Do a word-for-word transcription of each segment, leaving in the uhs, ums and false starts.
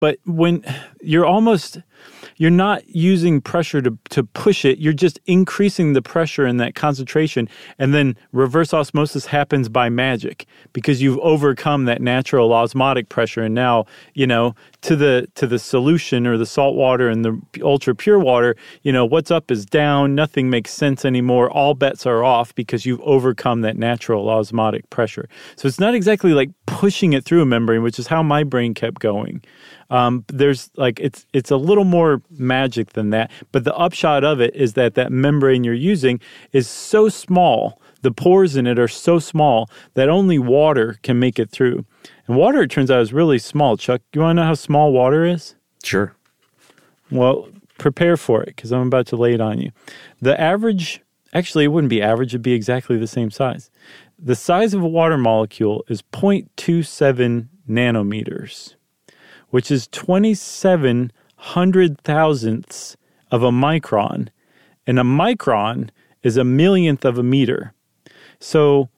But when you're almost, you're not using pressure to, to push it. You're just increasing the pressure and that concentration. And then reverse osmosis happens by magic because you've overcome that natural osmotic pressure. And now, you know, to the to the solution or the salt water and the ultra pure water, you know, what's up is down. Nothing makes sense anymore. All bets are off because you've overcome that natural osmotic pressure. So it's not exactly like pushing it through a membrane, which is how my brain kept going. Um, there's like it's it's a little more magic than that, but the upshot of it is that that membrane you're using is so small, the pores in it are so small that only water can make it through. And water, it turns out, is really small. Chuck, you want to know how small water is? Sure. Well, prepare for it because I'm about to lay it on you. The average, actually, it wouldn't be average; it'd be exactly the same size. The size of a water molecule is zero point two seven nanometers. Which is twenty-seven hundred thousandths of a micron. And a micron is a millionth of a meter. So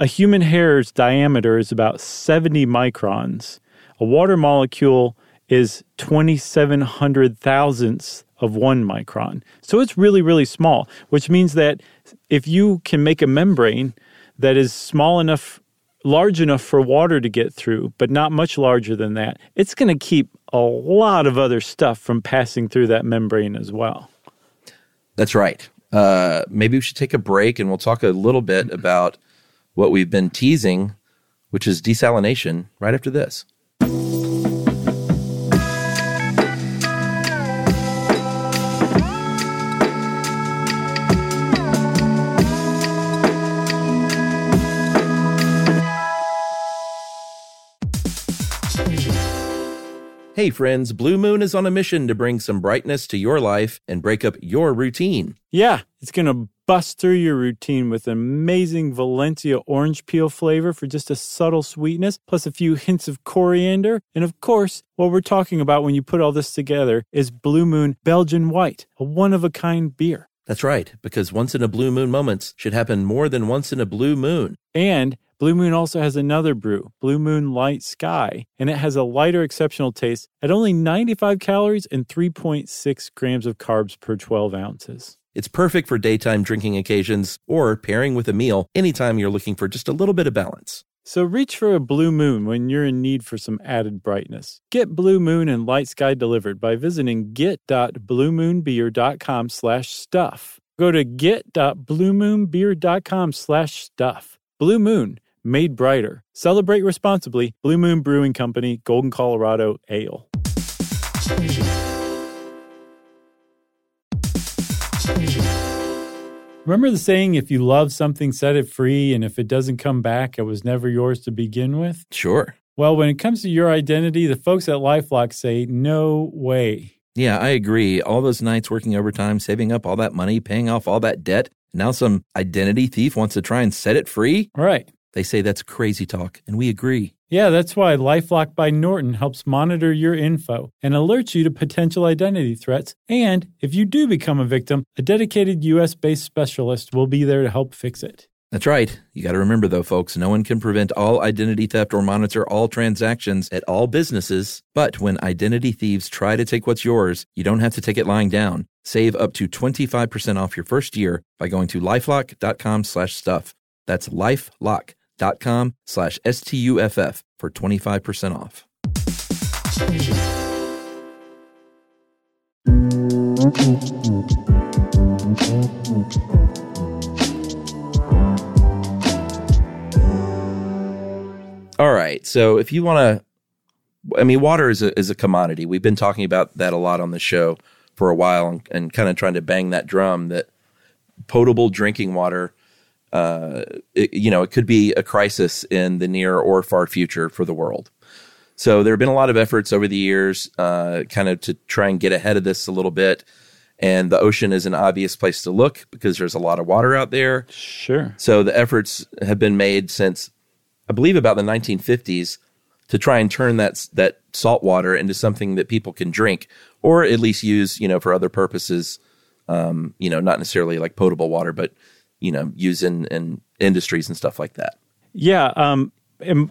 a human hair's diameter is about seventy microns. A water molecule is twenty-seven hundred thousandths of one micron. So it's really, really small, which means that if you can make a membrane that is small enough, large enough for water to get through, but not much larger than that, it's going to keep a lot of other stuff from passing through that membrane as well. That's right. Uh, maybe we should take a break and we'll talk a little bit about what we've been teasing, which is desalination, right after this. Hey friends, Blue Moon is on a mission to bring some brightness to your life and break up your routine. Yeah, it's going to bust through your routine with an amazing Valencia orange peel flavor for just a subtle sweetness, plus a few hints of coriander. And of course, what we're talking about when you put all this together is Blue Moon Belgian White, a one-of-a-kind beer. That's right, because once in a blue moon moments should happen more than once in a blue moon. And Blue Moon also has another brew, Blue Moon Light Sky, and it has a lighter exceptional taste at only ninety-five calories and three point six grams of carbs per twelve ounces. It's perfect for daytime drinking occasions or pairing with a meal anytime you're looking for just a little bit of balance. So reach for a Blue Moon when you're in need for some added brightness. Get Blue Moon and Light Sky delivered by visiting get.blue moon beer dot com slash stuff. Go to get.blue moon beer dot com slash stuff. Blue Moon, made brighter. Celebrate responsibly. Blue Moon Brewing Company, Golden, Colorado, Ale. Remember the saying, if you love something, set it free, and if it doesn't come back, it was never yours to begin with? Sure. Well, when it comes to your identity, the folks at LifeLock say, no way. Yeah, I agree. All those nights working overtime, saving up all that money, paying off all that debt. Now some identity thief wants to try and set it free? Right. They say that's crazy talk, and we agree. Yeah, that's why LifeLock by Norton helps monitor your info and alerts you to potential identity threats. And if you do become a victim, a dedicated U S based specialist will be there to help fix it. That's right. You got to remember, though, folks, no one can prevent all identity theft or monitor all transactions at all businesses. But when identity thieves try to take what's yours, you don't have to take it lying down. Save up to twenty-five percent off your first year by going to lifelock.com slash stuff. That's lifelock.com slash S-T-U-F-F for twenty-five percent off. All right. So if you want to, I mean, water is a, is a commodity. We've been talking about that a lot on the show for a while and, and kind of trying to bang that drum that potable drinking water, uh, it, you know, it could be a crisis in the near or far future for the world. So there have been a lot of efforts over the years uh, kind of to try and get ahead of this a little bit. And the ocean is an obvious place to look because there's a lot of water out there. Sure. So the efforts have been made since, I believe, about the nineteen fifties to try and turn that that salt water into something that people can drink or at least use, you know, for other purposes, um, you know, not necessarily like potable water, but, you know, use in, in industries and stuff like that. Yeah. Um, and